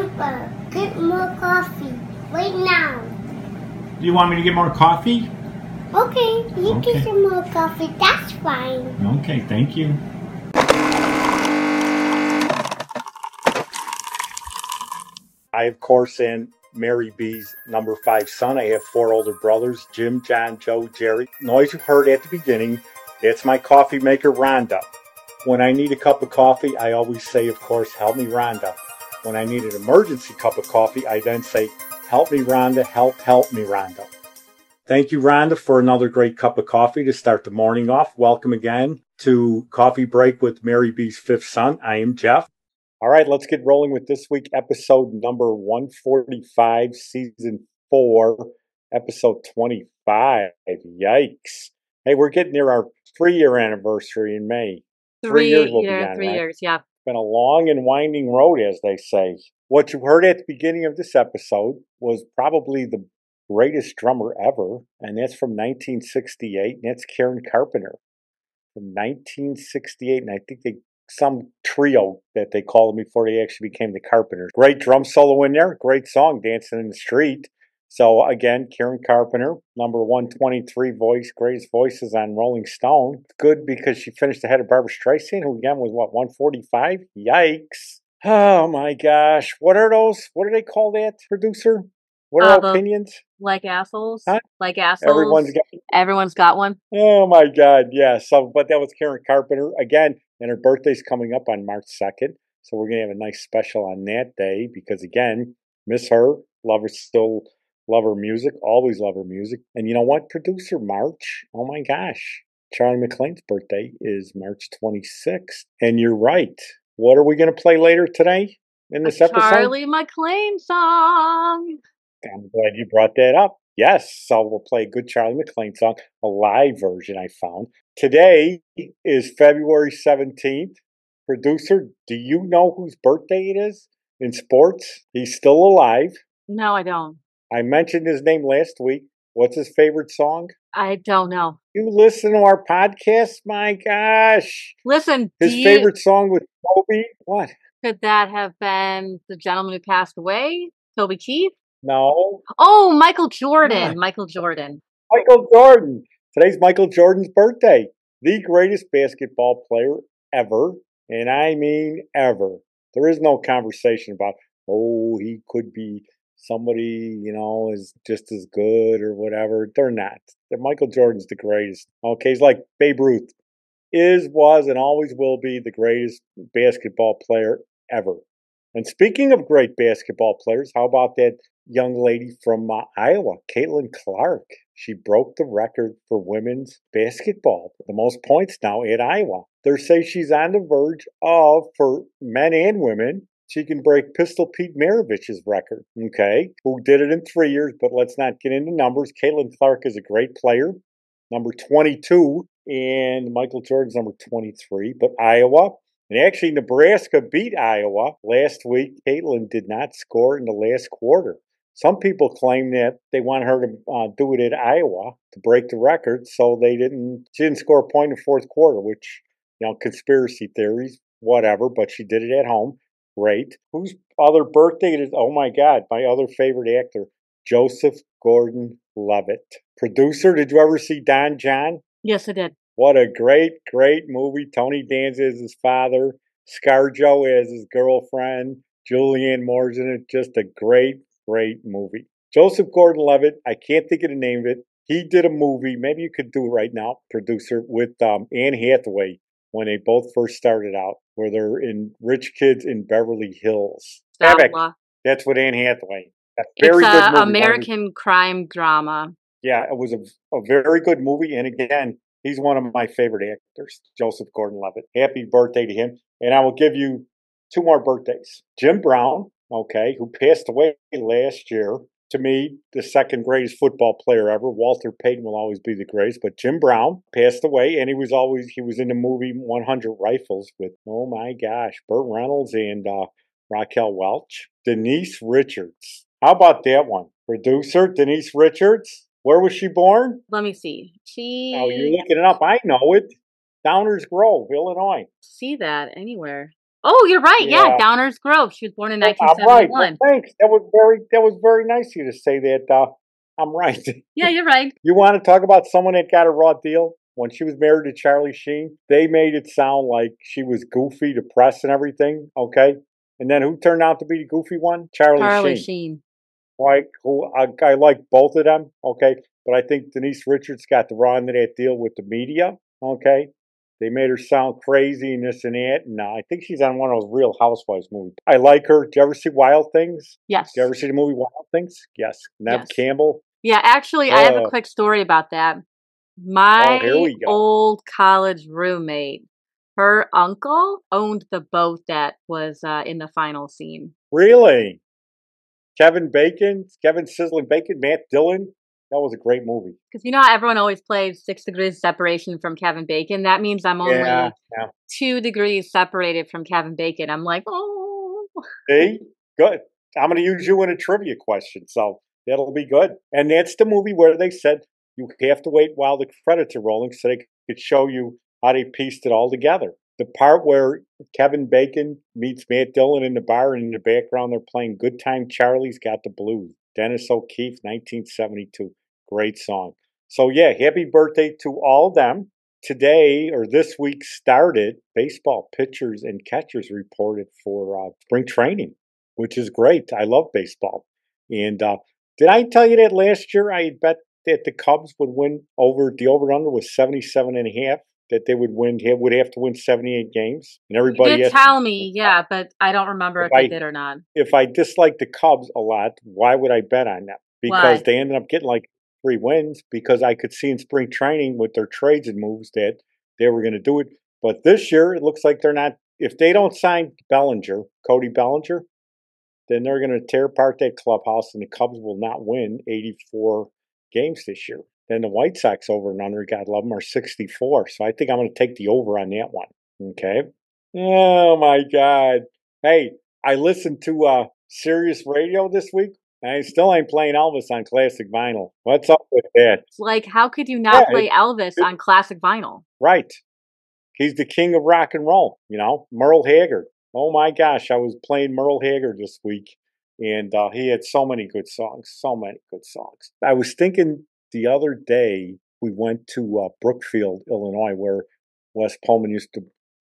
Grandpa, get more coffee right now. Do you want me to get more coffee? Okay, you get some more coffee. That's fine. Okay, thank you. I, of course, am Mary B's number 5 son. I have 4 older brothers, Jim, John, Joe, Jerry. Noise you heard at the beginning, that's my coffee maker, Rhonda. When I need a cup of coffee, I always say, of course, help me, Rhonda. When I need an emergency cup of coffee, I then say, help me, Rhonda, help me, Rhonda. Thank you, Rhonda, for another great cup of coffee to start the morning off. Welcome again to Coffee Break with Mary B's 5th son. I am Jeff. All right, let's get rolling with this week, episode number 145, season 4, episode 25. Yikes. Hey, we're getting near our 3-year anniversary in May. Three years, yeah. It's been a long and winding road, as they say. What you heard at the beginning of this episode was probably the greatest drummer ever, and that's from 1968, and that's Karen Carpenter. From 1968, and I think they some trio that they called them before they actually became the Carpenters. Great drum solo in there. Great song, Dancing in the Street. So again, Karen Carpenter, number 123 voice, greatest voices on Rolling Stone. Good because she finished ahead of Barbra Streisand, who again was, 145? Yikes. Oh my gosh. What are those? What do they call that, producer? What are our opinions? Like assholes? Huh? Like assholes. Everyone's got one. Oh my God. Yeah. So, but that was Karen Carpenter. Again, and her birthday's coming up on March 2nd. So we're going to have a nice special on that day because, again, miss her. Love her music. Always love her music. And you know what? Producer March. Oh, my gosh. Charlie McClain's birthday is March 26th. And you're right. What are we going to play later today in this episode? Charlie McClain song. I'm glad you brought that up. Yes, so we'll play a good Charlie McClain song, a live version I found. Today is February 17th. Producer, do you know whose birthday it is in sports? He's still alive. No, I don't. I mentioned his name last week. What's his favorite song? I don't know. You listen to our podcast? My gosh. Listen. His favorite song with Toby? What? Could that have been the gentleman who passed away, Toby Keith? No. Oh, Michael Jordan. Michael Jordan. Today's Michael Jordan's birthday. The greatest basketball player ever. And I mean ever. There is no conversation about, oh, he could be somebody, you know, is just as good or whatever. They're not. Michael Jordan's the greatest. Okay, he's like Babe Ruth. Is, was, and always will be the greatest basketball player ever. And speaking of great basketball players, how about that young lady from Iowa, Caitlin Clark? She broke the record for women's basketball, the most points now at Iowa. They say she's on the verge of, for men and women, she can break Pistol Pete Maravich's record, okay, who did it in 3 years, but let's not get into numbers. Caitlin Clark is a great player, number 22, and Michael Jordan's number 23, but Iowa. And actually, Nebraska beat Iowa last week. Caitlin did not score in the last quarter. Some people claim that they want her to do it at Iowa to break the record, so she didn't score a point in the fourth quarter, which, you know, conspiracy theories, whatever, but she did it at home. Great. Whose other birthday it is? Oh, my God, my other favorite actor, Joseph Gordon-Levitt. Producer, did you ever see Don Jon? Yes, I did. What a great, great movie. Tony Danza is his father. ScarJo is his girlfriend. Julianne Moore's in it. Just a great, great movie. Joseph Gordon-Levitt, I can't think of the name of it. He did a movie, maybe you could do it right now, producer, with Anne Hathaway when they both first started out, where they're in rich kids in Beverly Hills. That's what Anne Hathaway. It's a very good movie. American crime drama. Yeah, it was a very good movie. And again, he's one of my favorite actors, Joseph Gordon-Levitt. Happy birthday to him. And I will give you 2 more birthdays. Jim Brown, okay, who passed away last year. To me, the second greatest football player ever. Walter Payton will always be the greatest. But Jim Brown passed away, and he was in the movie 100 Rifles with, oh my gosh, Burt Reynolds and Raquel Welch. Denise Richards. How about that one? Producer Denise Richards. Where was she born? Let me see. Oh, you're looking it up. I know it. Downers Grove, Illinois. See that anywhere. Oh, you're right. Yeah, Downers Grove. She was born in 1971. I'm right. Well, thanks. That was very nice of you to say that. I'm right. Yeah, you're right. You want to talk about someone that got a raw deal? When she was married to Charlie Sheen, they made it sound like she was goofy, depressed, and everything. Okay, and then who turned out to be the goofy one? Charlie Sheen. Right. Who I like both of them. Okay, but I think Denise Richards got the raw end of that deal with the media. Okay. They made her sound crazy and this and that. And I think she's on one of those Real Housewives movies. I like her. Did you ever see Wild Things? Yes. Did you ever see the movie Wild Things? Yes. Neve Campbell? Yeah, actually, I have a quick story about that. My old college roommate, her uncle owned the boat that was in the final scene. Really? Kevin Sizzling Bacon, Matt Dillon? That was a great movie. Because you know how everyone always plays 6 degrees separation from Kevin Bacon? That means I'm only 2 degrees separated from Kevin Bacon. I'm like, oh. See? Good. I'm going to use you in a trivia question, so that'll be good. And that's the movie where they said you have to wait while the credits are rolling so they could show you how they pieced it all together. The part where Kevin Bacon meets Matt Dillon in the bar and in the background they're playing Good Time Charlie's Got the Blues. Dennis O'Keefe, 1972. Great song. So, yeah, happy birthday to all of them. Today, or this week, started baseball pitchers and catchers reported for spring training, which is great. I love baseball. And did I tell you that last year I bet that the Cubs would win over, the over-under was 77.5, that they would have to win 78 games. And everybody you did tell me, yeah, but I don't remember if I did or not. If I disliked the Cubs a lot, why would I bet on them? Because they ended up getting like 3 wins because I could see in spring training with their trades and moves that they were going to do it. But this year, it looks like they're not. If they don't sign Cody Bellinger, then they're going to tear apart that clubhouse and the Cubs will not win 84 games this year. Then the White Sox over and under, God love them, are 64. So I think I'm going to take the over on that one. Okay. Oh, my God. Hey, I listened to Sirius Radio this week. I still ain't playing Elvis on classic vinyl. What's up with that? It's like, how could you not play Elvis on classic vinyl? Right. He's the king of rock and roll, you know. Merle Haggard. Oh, my gosh. I was playing Merle Haggard this week, and he had so many good songs. I was thinking the other day we went to Brookfield, Illinois, where Wes Pullman used to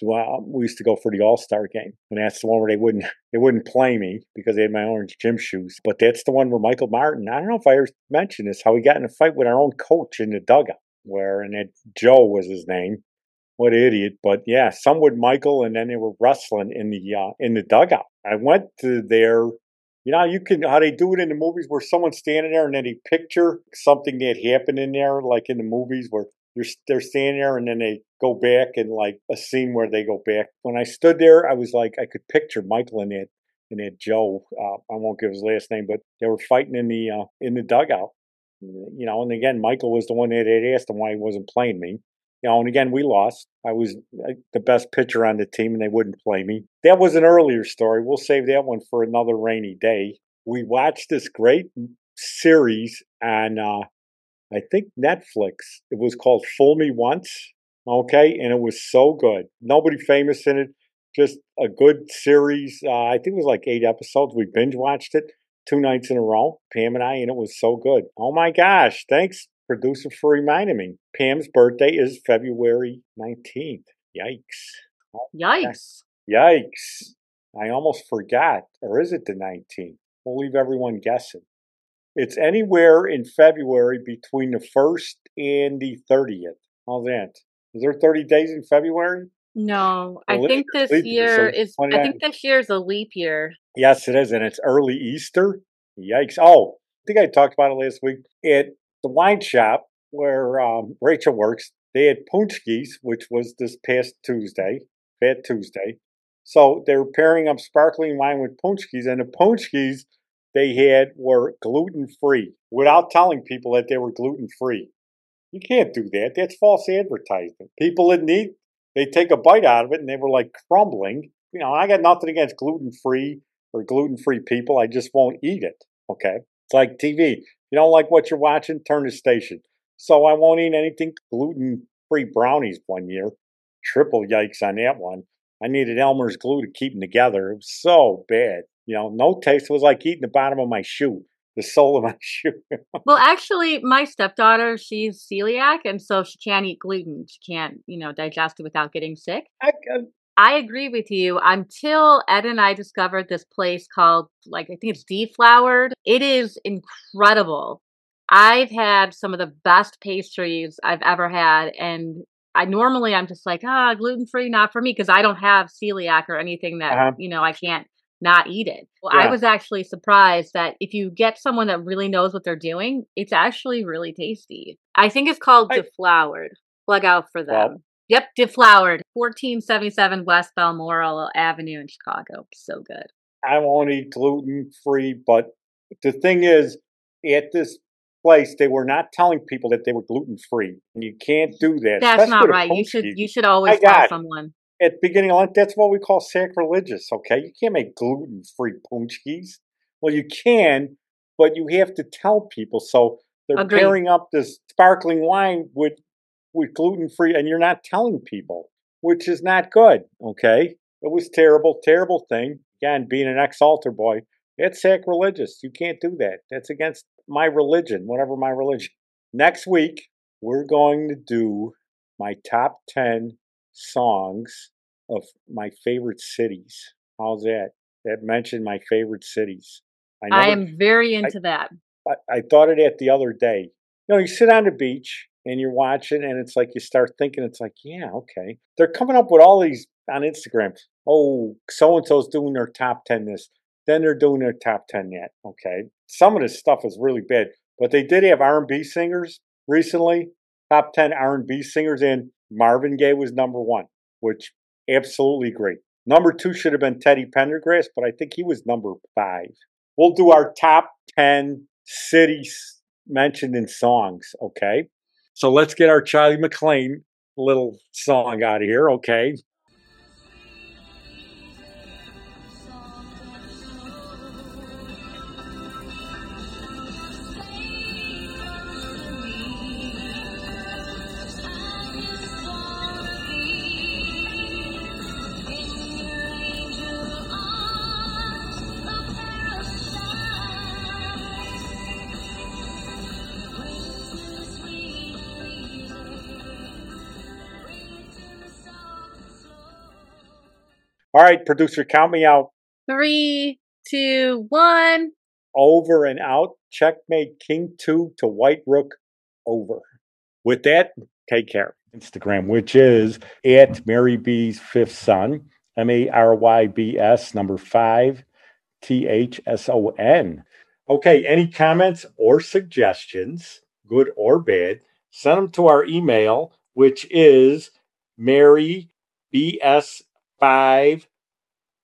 we used to go for the All-Star game, and that's the one where they wouldn't play me because they had my orange gym shoes. But that's the one where Michael Martin, I don't know if I ever mentioned this, how he got in a fight with our own coach in the dugout, and that Joe was his name. What an idiot! But yeah, some with Michael, and then they were wrestling in the dugout. I went to their, you know, how they do it in the movies where someone's standing there and then they picture something that happened in there, like in the movies where they're standing there and then they go back and like a scene where they go back. When I stood there, I was like, I could picture Michael and that Joe. I won't give his last name, but they were fighting in the dugout. You know, and again, Michael was the one that had asked him why he wasn't playing me. You know, and again, we lost. I was the best pitcher on the team and they wouldn't play me. That was an earlier story. We'll save that one for another rainy day. We watched this great series on I think Netflix. It was called Fool Me Once, okay? And it was so good. Nobody famous in it, just a good series. I think it was like 8 episodes. We binge-watched it 2 nights in a row, Pam and I, and it was so good. Oh, my gosh. Thanks, producer, for reminding me. Pam's birthday is February 19th. Yikes. I almost forgot. Or is it the 19th? We'll leave everyone guessing. It's anywhere in February between the 1st and the 30th. How's that? Is there 30 days in February? No. I think this year is a leap year. Yes, it is. And it's early Easter. Yikes. Oh, I think I talked about it last week. At the wine shop where Rachel works, they had Punschki's, which was this past Tuesday, Fat Tuesday. So they were pairing up sparkling wine with Punschki's, and the Punschki's they had were gluten-free without telling people that they were gluten-free. You can't do that. That's false advertising. People didn't eat. They take a bite out of it, and they were like crumbling. You know, I got nothing against gluten-free or gluten-free people. I just won't eat it, okay? It's like TV. You don't like what you're watching? Turn the station. So I won't eat anything gluten-free brownies one year. Triple yikes on that one. I needed Elmer's glue to keep them together. It was so bad. You know, no taste. It was like eating the bottom of my shoe, the sole of my shoe. Well, actually, my stepdaughter, she's celiac, and so she can't eat gluten. She can't, you know, digest it without getting sick. I agree with you until Ed and I discovered this place called, like, I think it's DeFlowered. It is incredible. I've had some of the best pastries I've ever had. And I'm just like, gluten-free, not for me, because I don't have celiac or anything that, you know, I can't not eat it. Well, yeah. I was actually surprised that if you get someone that really knows what they're doing, it's actually really tasty. I think it's called DeFlowered. Plug out for them. Well, yep, DeFlowered, 1477 West Balmoral Avenue in Chicago. So good. I won't eat gluten-free, but the thing is, at this place, they were not telling people that they were gluten-free. And you can't do that. That's not right. You should always tell someone. At the beginning of lunch, that's what we call sacrilegious, okay? You can't make gluten-free punchkies. Well, you can, but you have to tell people. So they're pairing up this sparkling wine with gluten-free, and you're not telling people, which is not good, okay? It was terrible, terrible thing. Again, being an ex-altar boy, it's sacrilegious. You can't do that. That's against my religion, whatever my religion. Next week, we're going to do my top 10 songs of my favorite cities. How's that? That mentioned my favorite cities. I am very into that. I thought of that the other day. You know, you sit on the beach and you're watching, and it's like you start thinking, it's like, yeah, okay. They're coming up with all these on Instagram. Oh, so-and-so's doing their top 10 this. Then they're doing their top 10 that. Okay. Some of this stuff is really bad. But they did have R&B singers recently. Top 10 R&B singers. And Marvin Gaye was number 1, which absolutely great. Number 2 should have been Teddy Pendergrass, but I think he was number 5. We'll do our top 10 cities mentioned in songs. Okay. So let's get our Charlie McClain little song out of here, okay? All right, producer, count me out. 3, 2, 1. Over and out. Checkmate, king 2 to white rook, over. With that, take care. Instagram, which is at Mary B's Fifth Son, MARYBS 5, THSON. Okay, any comments or suggestions, good or bad, send them to our email, which is MaryBS 5son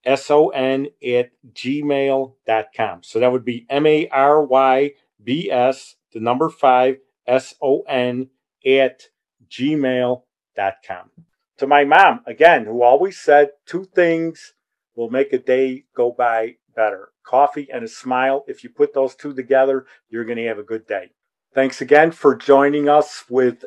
@gmail.com. So that would be MARYBS 5 son @gmail.com. To my mom, again, who always said 2 things will make a day go by better. Coffee and a smile. If you put those 2 together, you're going to have a good day. Thanks again for joining us with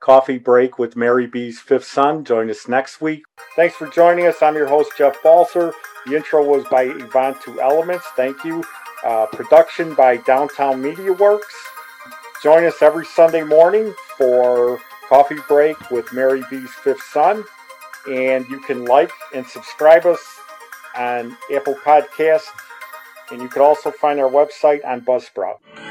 Coffee Break with Mary B's Fifth Son. Join us next week. Thanks for joining us. I'm your host, Jeff Balser. The intro was by Yvonne to Elements. Thank you. Production by Downtown Media Works. Join us every Sunday morning for Coffee Break with Mary B's Fifth Son. And you can like and subscribe us on Apple Podcasts. And you can also find our website on Buzzsprout.